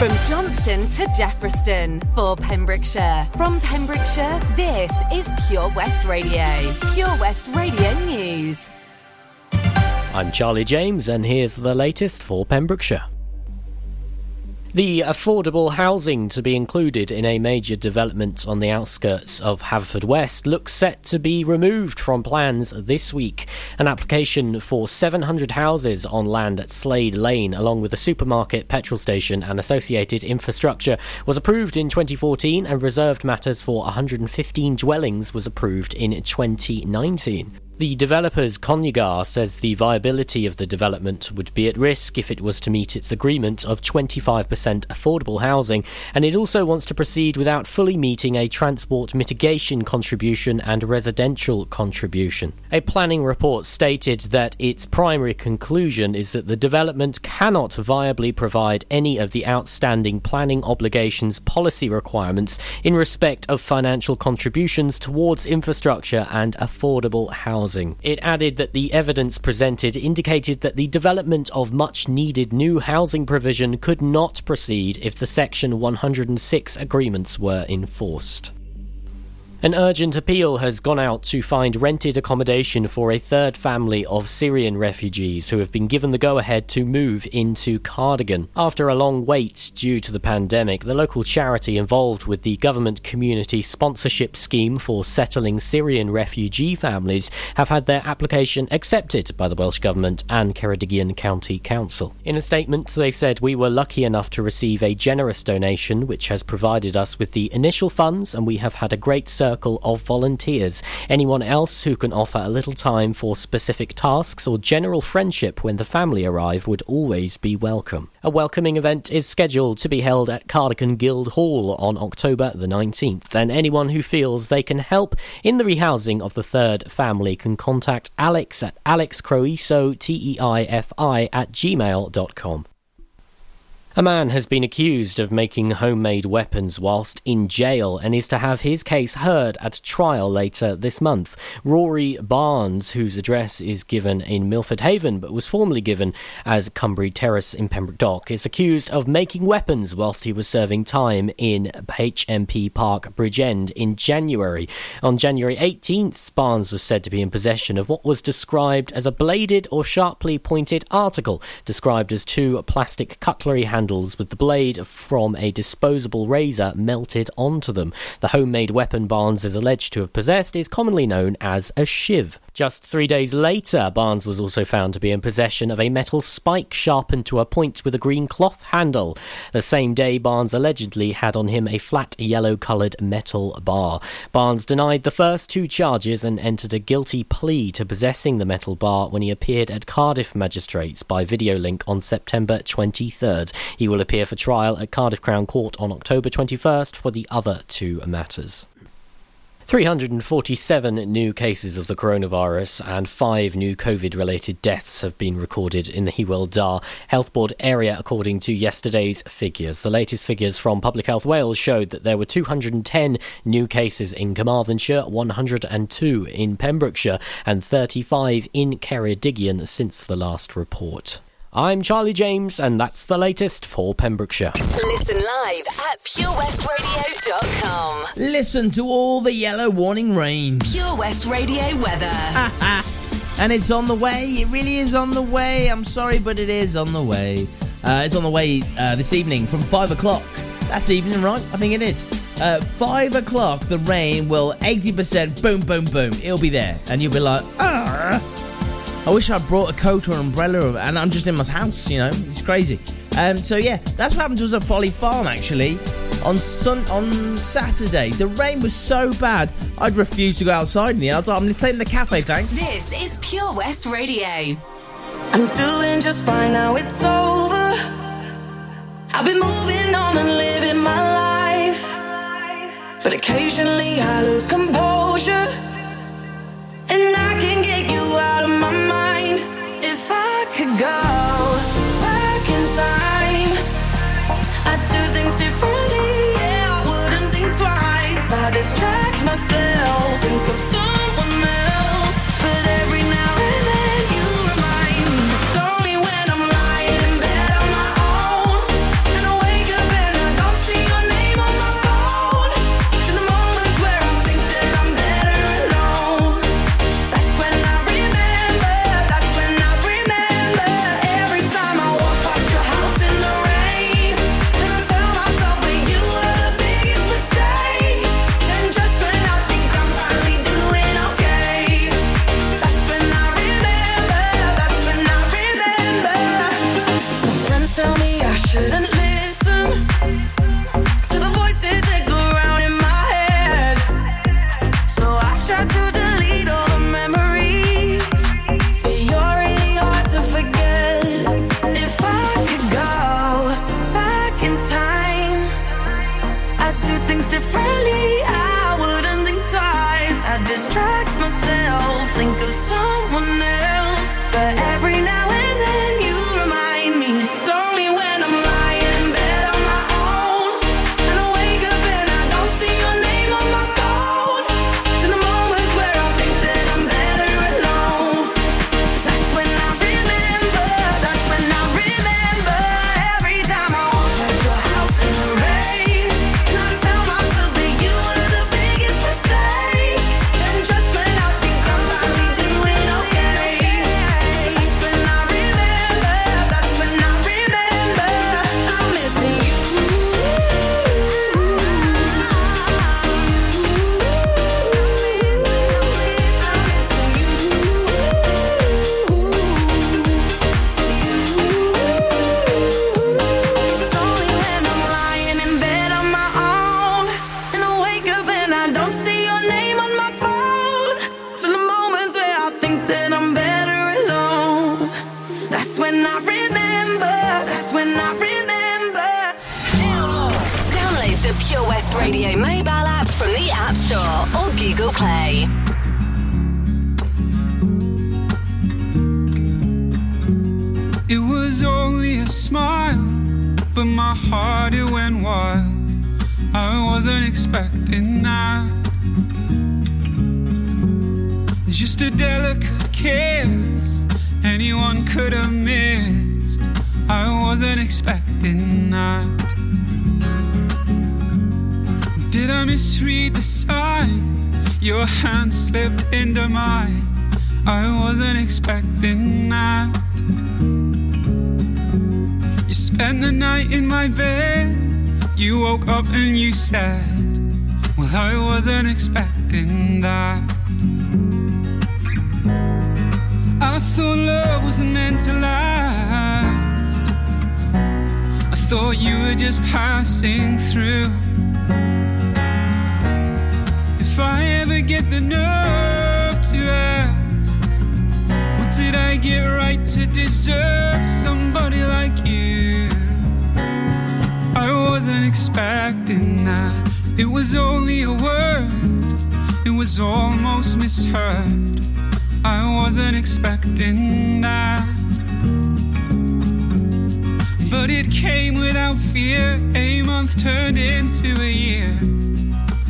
from Johnston to Jeffreyston for Pembrokeshire. From Pembrokeshire, this is Pure West Radio. Pure West Radio News. I'm Charlie James, and here's the latest for Pembrokeshire. The affordable housing to be included in a major development on the outskirts of Haverfordwest looks set to be removed from plans this week. An application for 700 houses on land at Slade Lane, along with a supermarket, petrol station and associated infrastructure, was approved in 2014, and reserved matters for 115 dwellings was approved in 2019. The developers Conygar says the viability of the development would be at risk if it was to meet its agreement of 25% affordable housing, and it also wants to proceed without fully meeting a transport mitigation contribution and residential contribution. A planning report stated that its primary conclusion is that the development cannot viably provide any of the outstanding planning obligations policy requirements in respect of financial contributions towards infrastructure and affordable housing. It added that the evidence presented indicated that the development of much-needed new housing provision could not proceed if the Section 106 agreements were enforced. An urgent appeal has gone out to find rented accommodation for a third family of Syrian refugees who have been given the go-ahead to move into Cardigan. After a long wait due to the pandemic, the local charity involved with the government community sponsorship scheme for settling Syrian refugee families have had their application accepted by the Welsh Government and Ceredigion County Council. In a statement, they said, "We were lucky enough to receive a generous donation which has provided us with the initial funds, and we have had a great circle of volunteers. Anyone else who can offer a little time for specific tasks or general friendship when the family arrive would always be welcome." A welcoming event is scheduled to be held at Cardigan Guild Hall on October the 19th, and anyone who feels they can help in the rehousing of the third family can contact Alex at alexcroiso@gmail.com. A man has been accused of making homemade weapons whilst in jail and is to have his case heard at trial later this month. Rory Barnes, whose address is given in Milford Haven but was formerly given as Cumbrie Terrace in Pembroke Dock, is accused of making weapons whilst he was serving time in HMP Park Bridgend in January. On January 18th, Barnes was said to be in possession of what was described as a bladed or sharply pointed article, described as two plastic cutlery handles with the blade from a disposable razor melted onto them. The homemade weapon Barnes is alleged to have possessed is commonly known as a shiv. Just 3 days later, Barnes was also found to be in possession of a metal spike sharpened to a point with a green cloth handle. The same day, Barnes allegedly had on him a flat yellow-coloured metal bar. Barnes denied the first two charges and entered a guilty plea to possessing the metal bar when he appeared at Cardiff Magistrates by video link on September 23rd. He will appear for trial at Cardiff Crown Court on October 21st for the other two matters. 347 new cases of the coronavirus and 5 new COVID-related deaths have been recorded in the Hywel Dda Health Board area, according to yesterday's figures. The latest figures from Public Health Wales showed that there were 210 new cases in Carmarthenshire, 102 in Pembrokeshire and 35 in Ceredigion since the last report. I'm Charlie James, and that's the latest for Pembrokeshire. Listen live at purewestradio.com. Listen to all the yellow warning rain. Pure West Radio weather. And it's on the way. It really is on the way. I'm sorry, but it is on the way. It's on the way this evening from 5 o'clock. That's evening, right? I think it is. 5 o'clock, the rain will 80%, boom, boom, boom. It'll be there. And you'll be like, ah. I wish I'd brought a coat or an umbrella, and I'm just in my house, you know. It's crazy. That's what happened to us at Folly Farm, actually, on Saturday. The rain was so bad, I'd refuse to go outside in the end. I thought, I'm staying in the cafe, thanks. This is Pure West Radio. I'm doing just fine now, it's over. I've been moving on and living my life, but occasionally I lose composure. And I can get you out of my mind. If I could go back in time, I'd do things differently, yeah, I wouldn't think twice. I distract myself, think of someone else, but every now and then you remind me. It's only when I'm lying in bed on my own, and I wake up I remember. Download the Pure West Radio mobile app from the App Store or Google Play. It was only a smile, but my heart, it went wild. I wasn't expecting that. Just a delicate kiss anyone could have missed. I wasn't expecting that. Did I misread the sign? Your hand slipped into mine. I wasn't expecting that. You spent the night in my bed. You woke up and you said, well, I wasn't expecting that. I thought love wasn't meant to last. I thought you were just passing through. If I ever get the nerve to ask, what did I get right to deserve somebody like you? I wasn't expecting that. It was only a word, it was almost misheard. I wasn't expecting that. But it came without fear. A month turned into a year.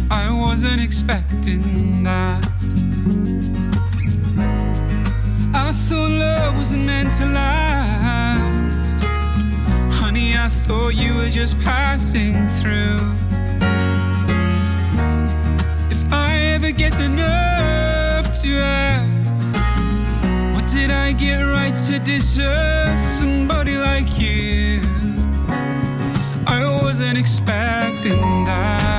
I wasn't expecting that. I thought love wasn't meant to last. Honey, I thought you were just passing through. If I ever get the nerve to ask, what did I get right to deserve somebody like you? I wasn't expecting that.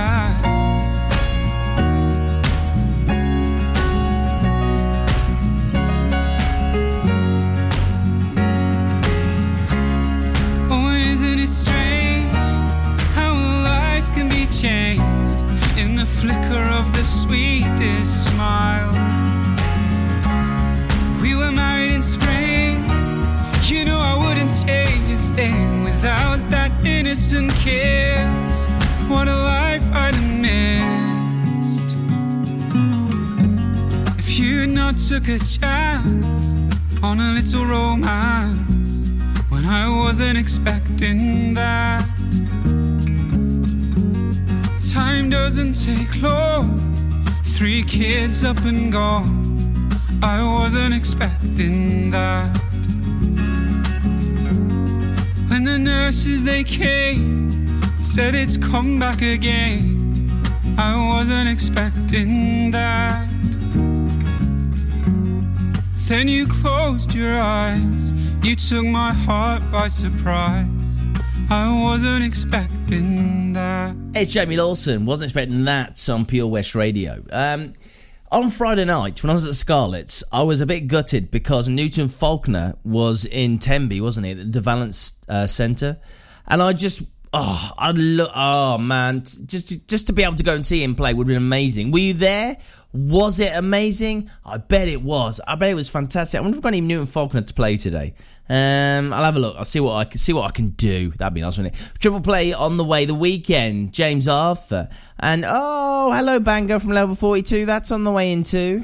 Changed in the flicker of the sweetest smile. We were married in spring. You know I wouldn't change a thing without that innocent kiss. What a life I'd have missed. If you'd not took a chance on a little romance when I wasn't expecting that. Time doesn't take long. 3 kids up and gone. I wasn't expecting that. When the nurses they came, said it's come back again. I wasn't expecting that. Then you closed your eyes. You took my heart by surprise. I wasn't expecting that. It's Jamie Lawson, wasn't expecting that on Pure West Radio. On Friday night, when I was at Scarlets, I was a bit gutted because Newton Faulkner was in Temby, wasn't he, at the De Valence Centre? And I just, just to be able to go and see him play would have been amazing. Were you there? Was it amazing? I bet it was. I bet it was fantastic. I wonder if I've got any Newton Faulkner to play today. I'll have a look. I'll see what I can do. That'd be nice, wouldn't it? Triple play on the way. The weekend. James Arthur. And hello, Banger from Level 42. That's on the way in too.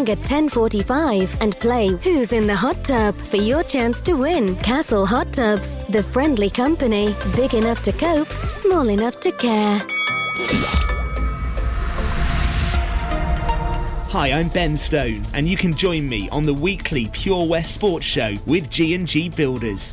at 10:45 and play Who's in the Hot Tub for your chance to win. Castle Hot Tubs, the friendly company, big enough to cope, small enough to care. Hi, I'm Ben Stone, and you can join me on the weekly Pure West Sports Show with G&G Builders.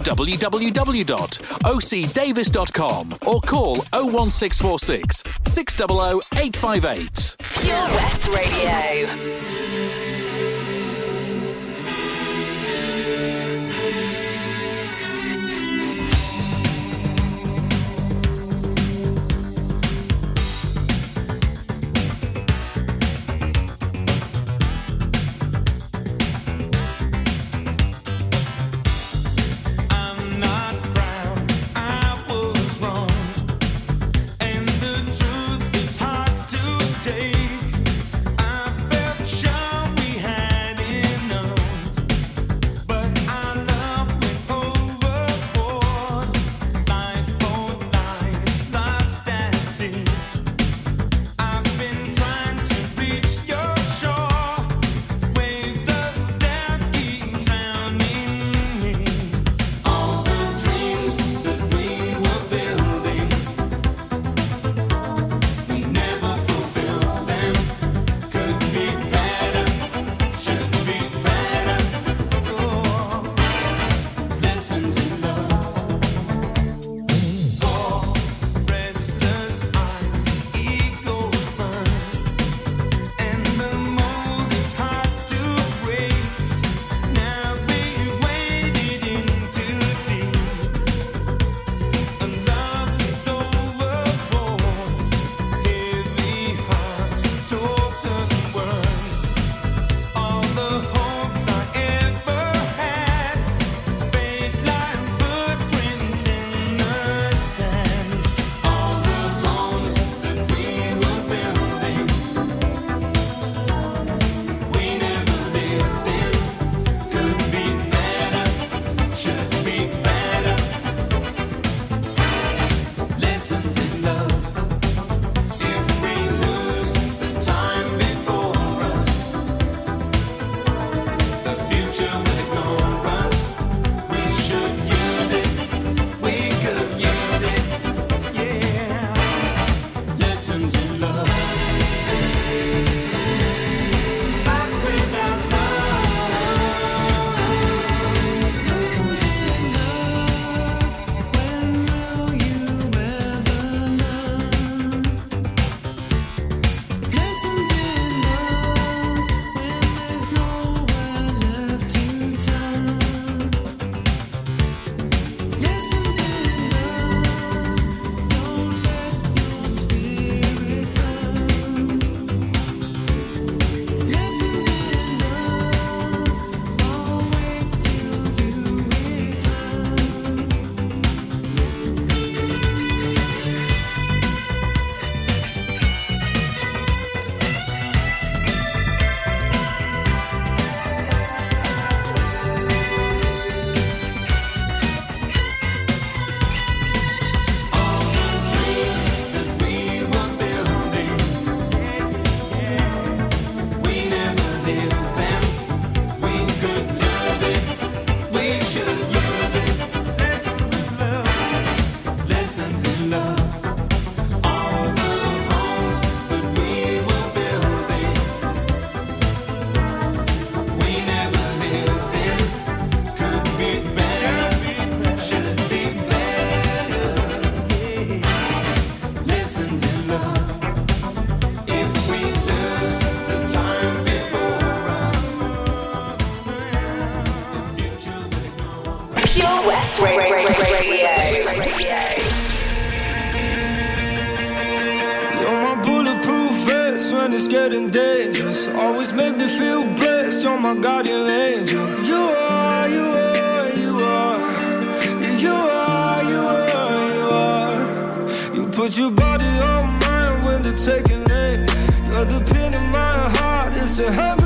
www.ocdavis.com or call 01646 600 858. Pure West Radio. Shut Pure West Radio. You're my bulletproof vest when it's getting dangerous. Always make me feel blessed. You're my guardian angel. You are, you are, you are. You are, you are, you are. You put your body on mine when they're taking aim. You're the pin in my heart. It's a heaven.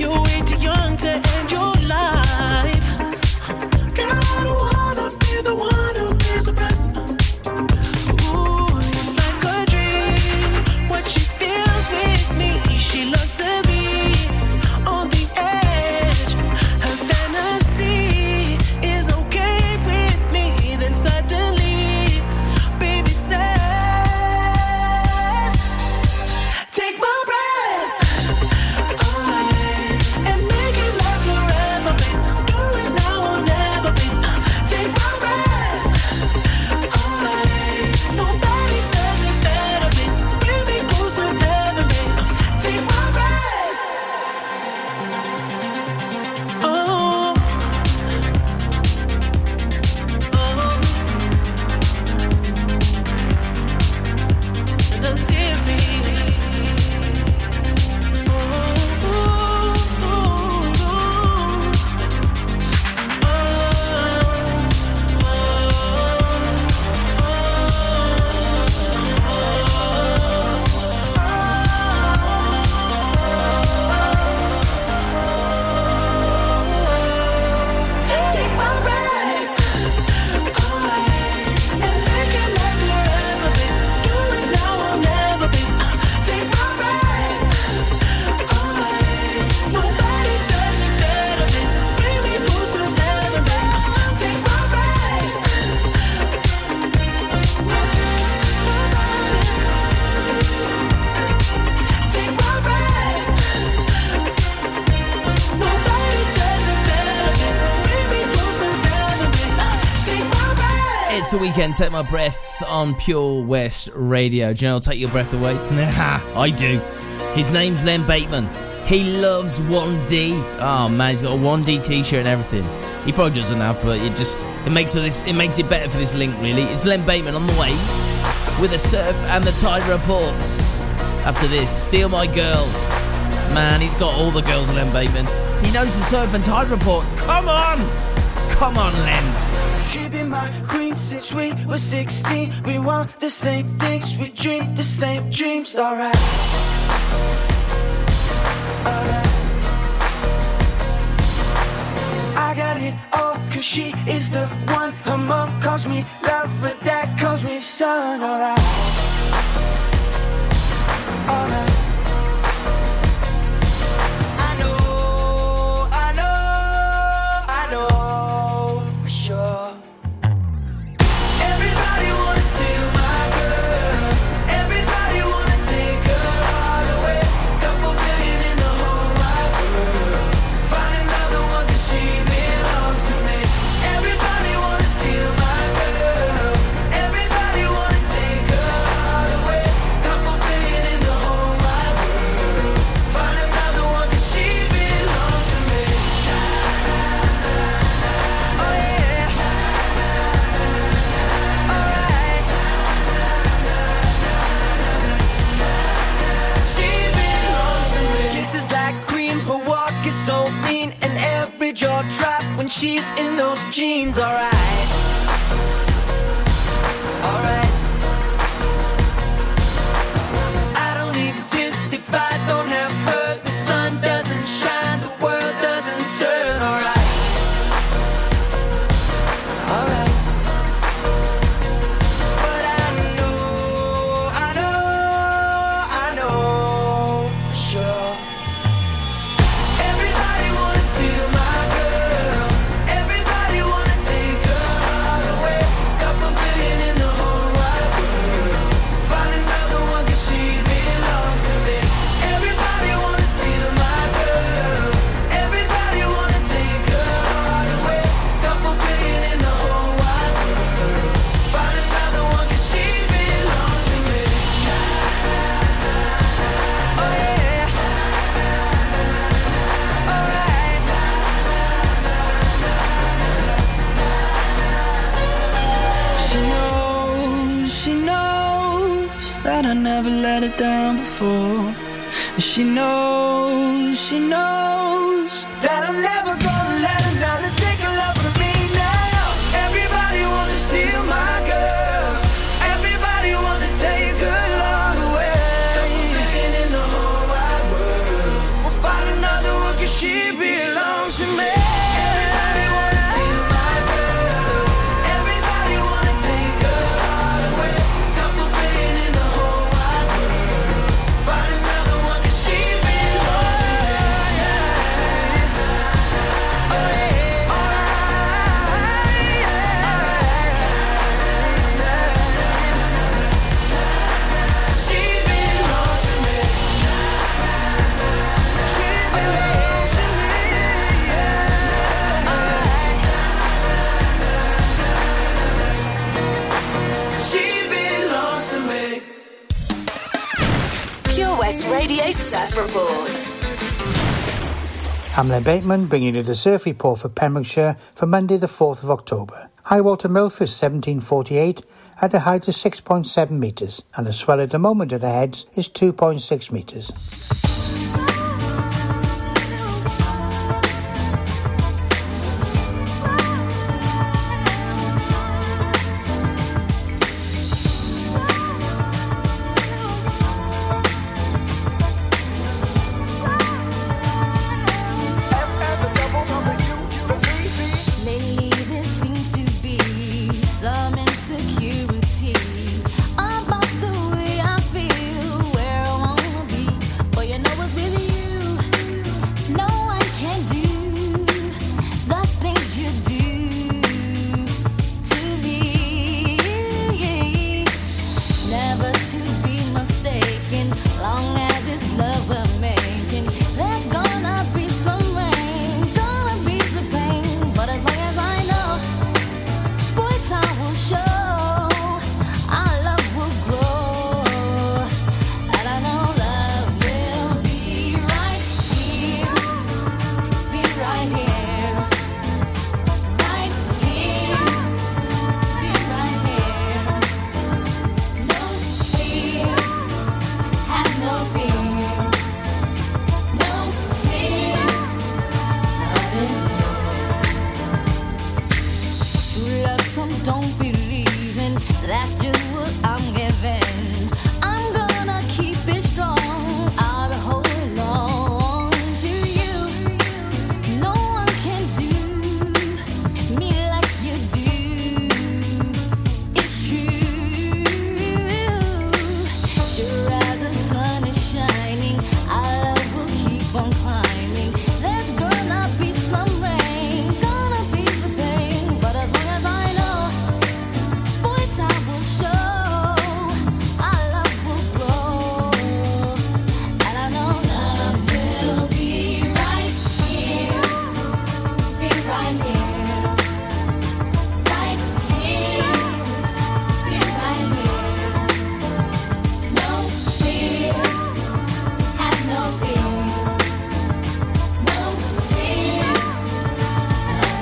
You're way too young to end your life. Girl, I don't wanna be It's the weekend, take my breath on Pure West Radio. Do you know I'll take your breath away? Nah, I do. His name's Len Bateman. He loves 1D. Oh man, he's got a 1D t-shirt and everything. He probably doesn't have, but it makes it better for this link, really. It's Len Bateman on the way with a surf and the tide reports. After this, Steal My Girl. Man, he's got all the girls, Len Bateman. He knows the surf and tide report. Come on! Come on, Len. She be my queen since we were 16. We want the same things, we dream the same dreams. Alright. Alright. I got it all cause she is the one. Her mom calls me love, but dad calls me son. Alright. Alright. Jaw drop when she's in those jeans, alright. Alright. I don't exist if I don't have her. The sun doesn't shine, the world doesn't turn, alright. Alright. But I know for sure. Down before, and she knows that I'm never gonna let another take a love from me now. Everybody wants to steal my girl, everybody wants to take her all away. Couple million in the whole wide world, we'll find another one cause she belongs to me. Radio Surf Report. I'm Len Bateman, bringing you the surf report for Pembrokeshire for Monday the 4th of October. High water Milford is 1748 at a height of 6.7 metres and the swell at the moment at the heads is 2.6 metres. Insecurities about the way I feel, where I wanna be, but you know. love, some don't believe in. That's just what I'm giving. I'm gonna keep it strong. I'll be holding on to you. No one can do me like you do. It's true. Sure as the sun is shining, our love will keep on climbing. There's gonna be some rain, gonna be the pain, but as long as I know, boy, time will show. Our love will grow, and I know love will be right here, be right here, right here, be right here. No fear, have no fear. No tears, love is here. We'll be right here, be right here, right here, right here, be right here. No fear, no fear, no tears. This love's gonna be right here. Love will be right here, right here. Love will be right here. No fear, love's gonna be right here.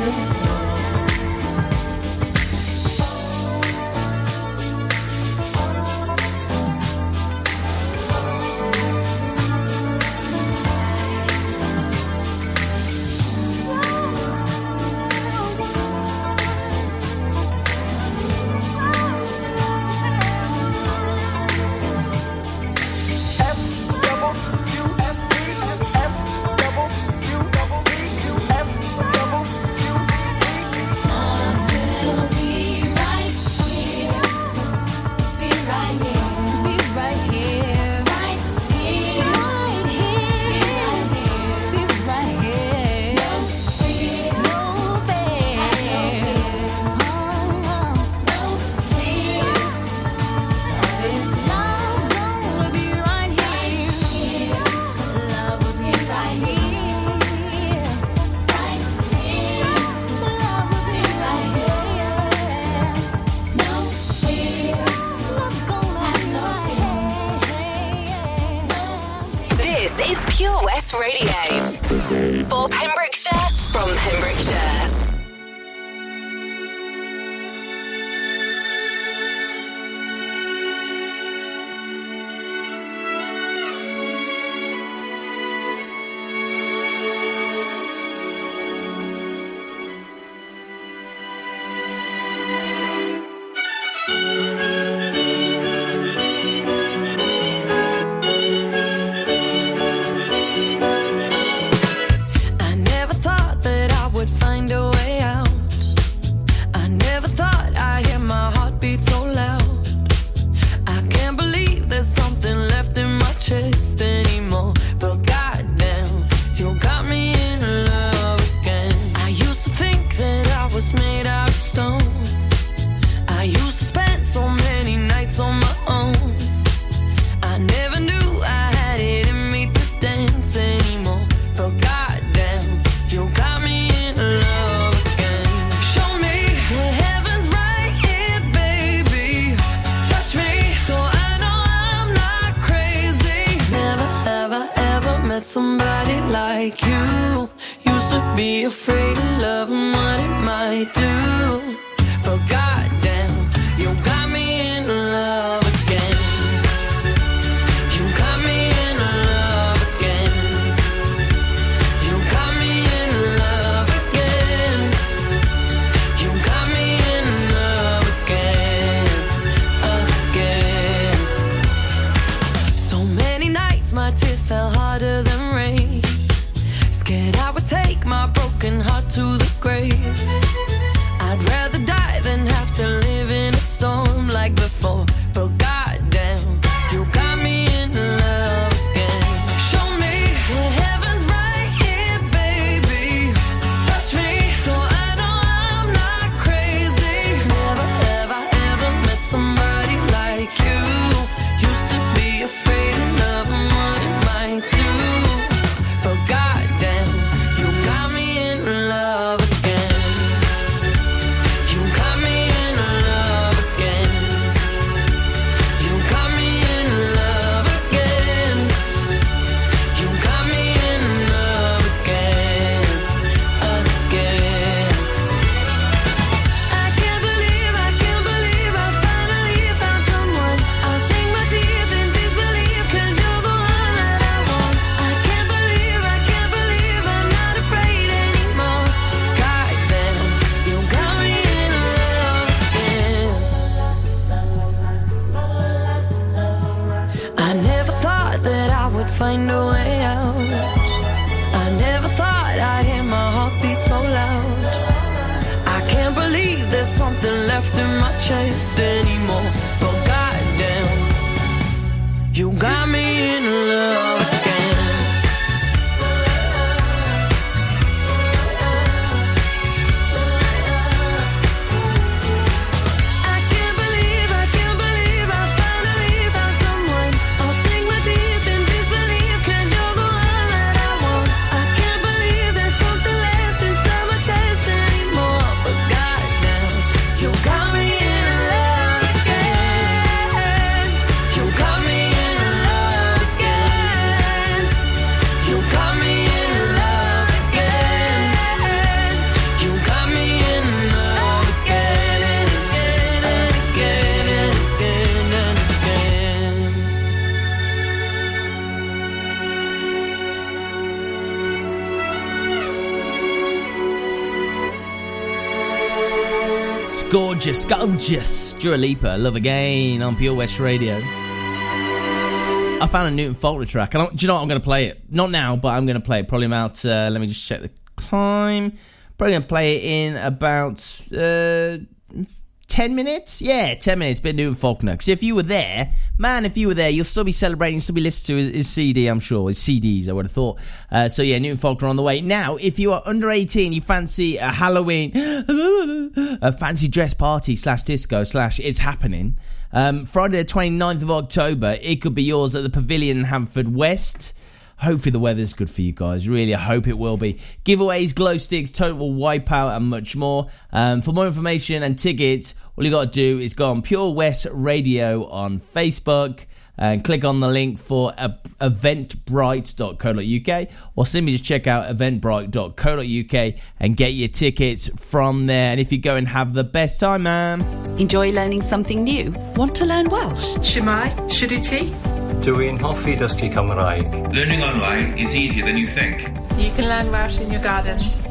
This is Pure West Radio. For Pembrokeshire, from Pembrokeshire. I never thought that I would find a way out. I never thought I'd hear my heartbeat so loud. I can't believe there's something left in my chest anymore. But goddamn, you got me in love again. I used to think that I was made out of stone. I used to spend so many nights on my own. I never knew I had it in me to dance anymore. But goddamn, you got me in love again. Show me the heavens right here, baby. Touch me so I know I'm not crazy. Never, ever, ever met somebody like you. Used to be afraid of love and what it might do. But goddamn, you got me in love again. You got me in love again. You got me in love again. You got me in love again, again. So many nights my tears fell harder than rain. Scared I would take my broken heart to the grave. I'd rather die than have can't believe there's something left in my chest anymore. But goddamn, you got me in love. Gorgeous, gorgeous. Dura Lipa, Love Again on Pure West Radio. I found a Newton Faulkner track. And do you know what? I'm going to play it. Not now, but I'm going to play it. Probably about, let me just check the time. Probably going to play it in about 10 minutes. Yeah, 10 minutes. Bit Newton Faulkner. Because if you were there, man, if you were there, you'll still be celebrating, you'll still be listening to his CD, I'm sure. His CDs, I would have thought. So yeah, Newton Faulkner on the way. Now, if you are under 18, you fancy a Halloween, a fancy dress party / disco / it's happening. Friday the 29th of October, it could be yours at the Pavilion in Haverfordwest. Hopefully the weather's good for you guys. Really, I hope it will be. Giveaways, glow sticks, total wipeout, and much more. For more information and tickets, all you got to do is go on Pure West Radio on Facebook and click on the link for Eventbrite.co.uk, or simply just check out Eventbrite.co.uk and get your tickets from there. And if you go and have the best time, man. Enjoy learning something new? Want to learn Welsh? Shemai? Shuduti? Doing hoffi dusty Cymraeg. Learning online is easier than you think. You can learn Welsh in your garden.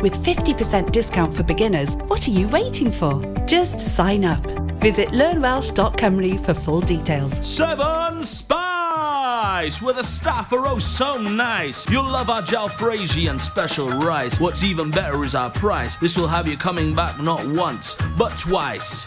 With 50% discount for beginners, what are you waiting for? Just sign up. Visit learnwelsh.cymru for full details. Seven Spice, where the staff are oh so nice. You'll love our jalfrezi and special rice. What's even better is our price. This will have you coming back not once, but twice.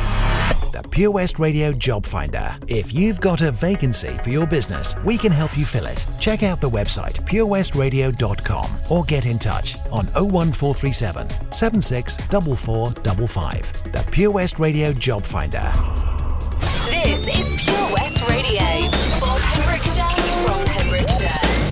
The Pure West Radio Job Finder. If you've got a vacancy for your business, we can help you fill it. Check out the website purewestradio.com or get in touch on 01437 764455. The Pure West Radio Job Finder. This is Pure West Radio for Pembrokeshire, from Pembrokeshire.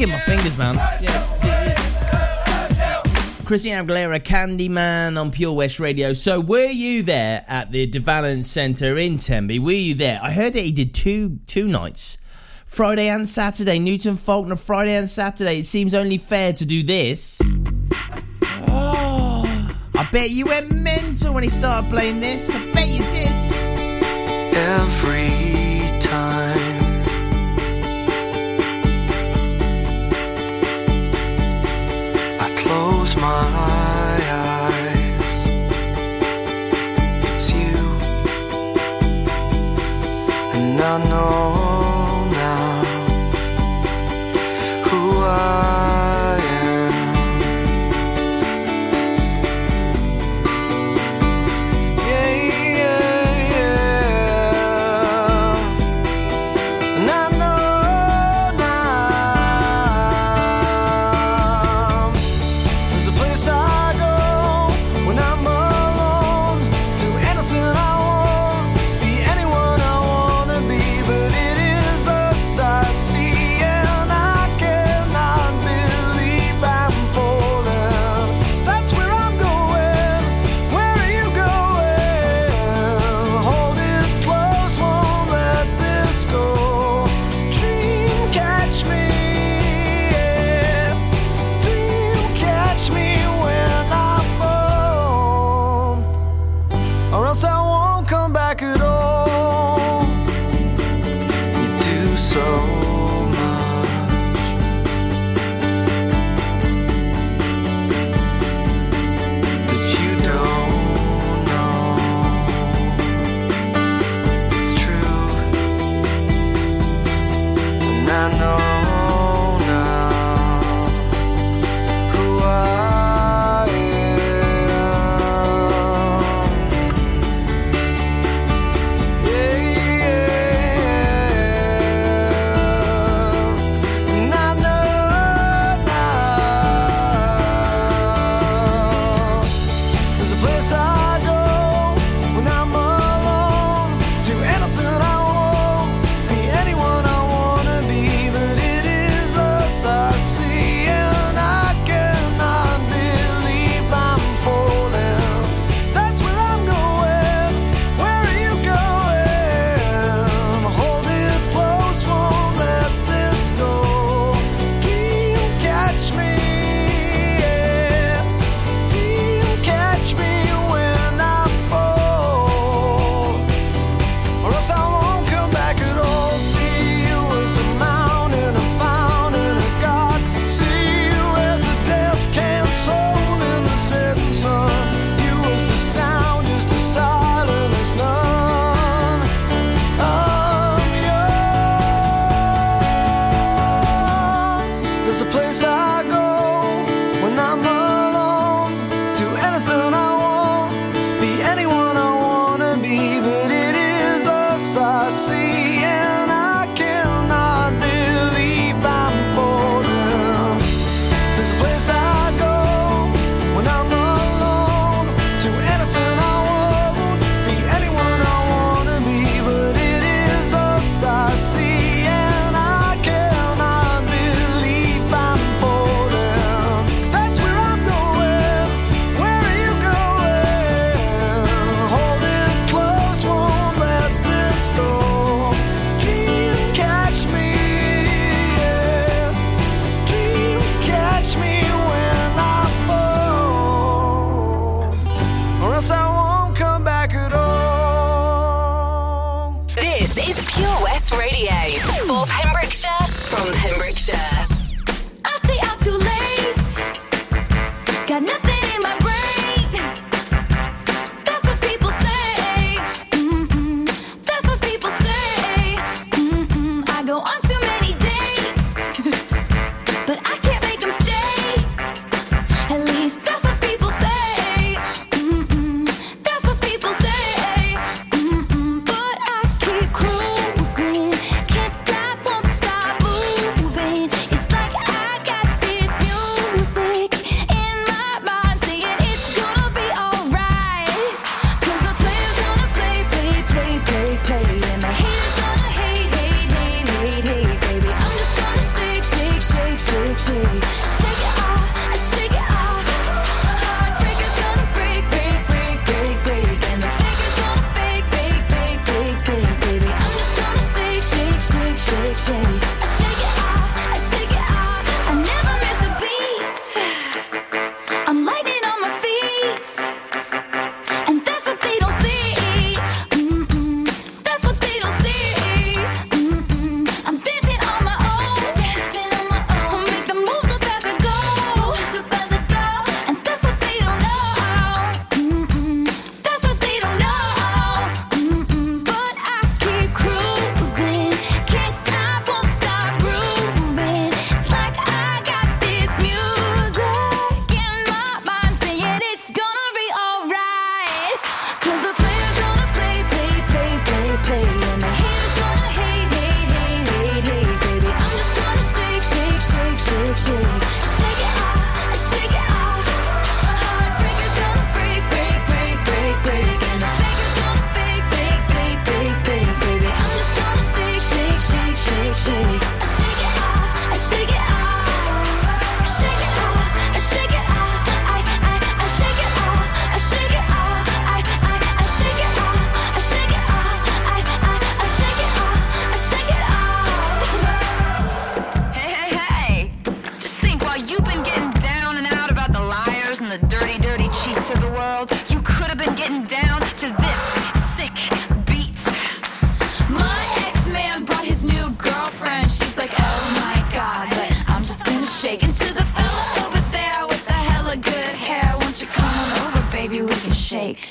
clicking my fingers, man. Yeah. Christina Aguilera, Candyman on Pure West Radio. So were you there at the De Valence Centre in Temby? Were you there? I heard that he did two nights, Friday and Saturday. Newton Faulkner, Friday and Saturday. It seems only fair to do this. Oh, I bet you went mental when he started playing this. I bet you did. Every time. Close my eyes, it's you, and I know now who I am. Yeah, yeah, yeah, and I know.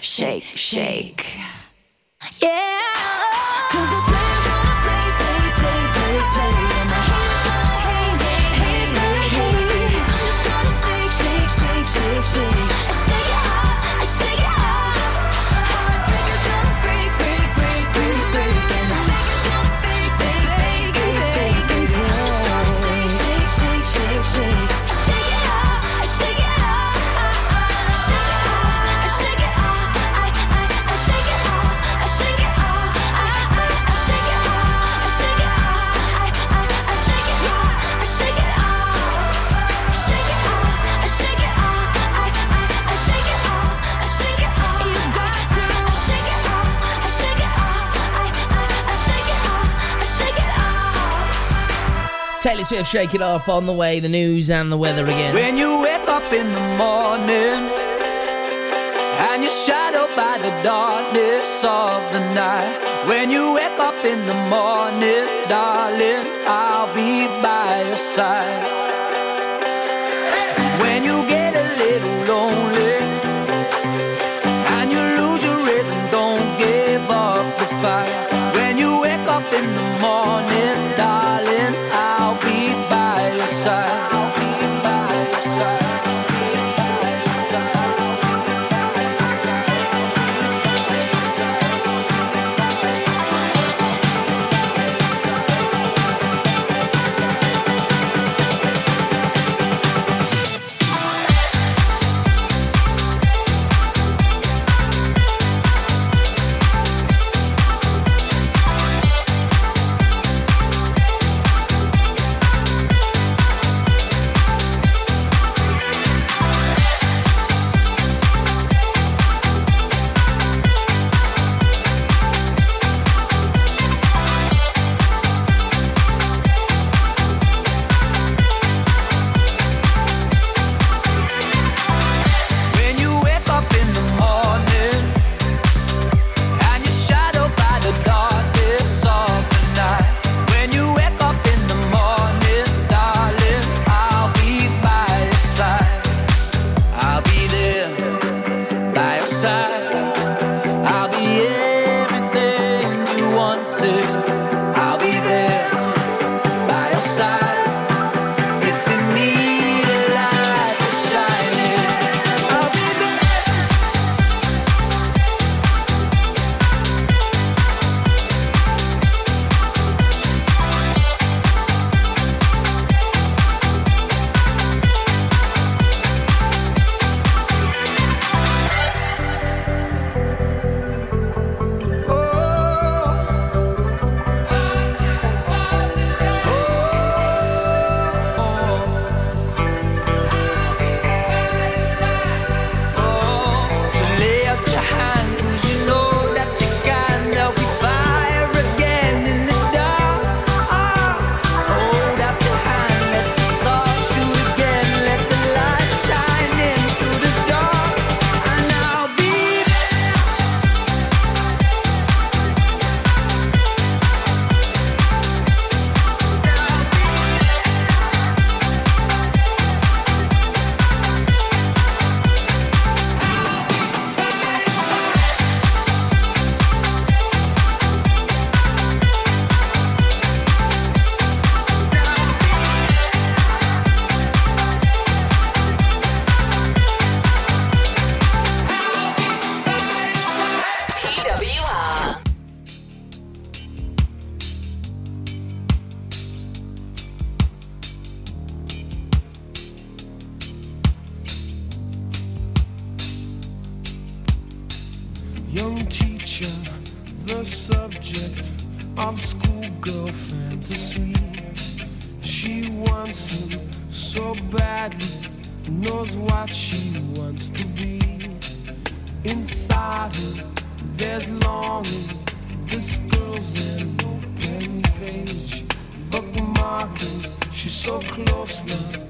Swift, Shake It Off. On the way, the news and the weather again. When you wake up in the morning and you're shadowed by the darkness of the night, when you wake up in the morning, darling, I'll be by your side. And when you get a little lonely and you lose your rhythm, don't give up the fight. When you wake up in the morning, darling, I'll be by your side. I'll be by your side. young teacher, the subject of schoolgirl fantasy. She wants him so badly, knows what she wants to be. Inside her, there's longing. This girl's an open page, bookmarking. She's so close now.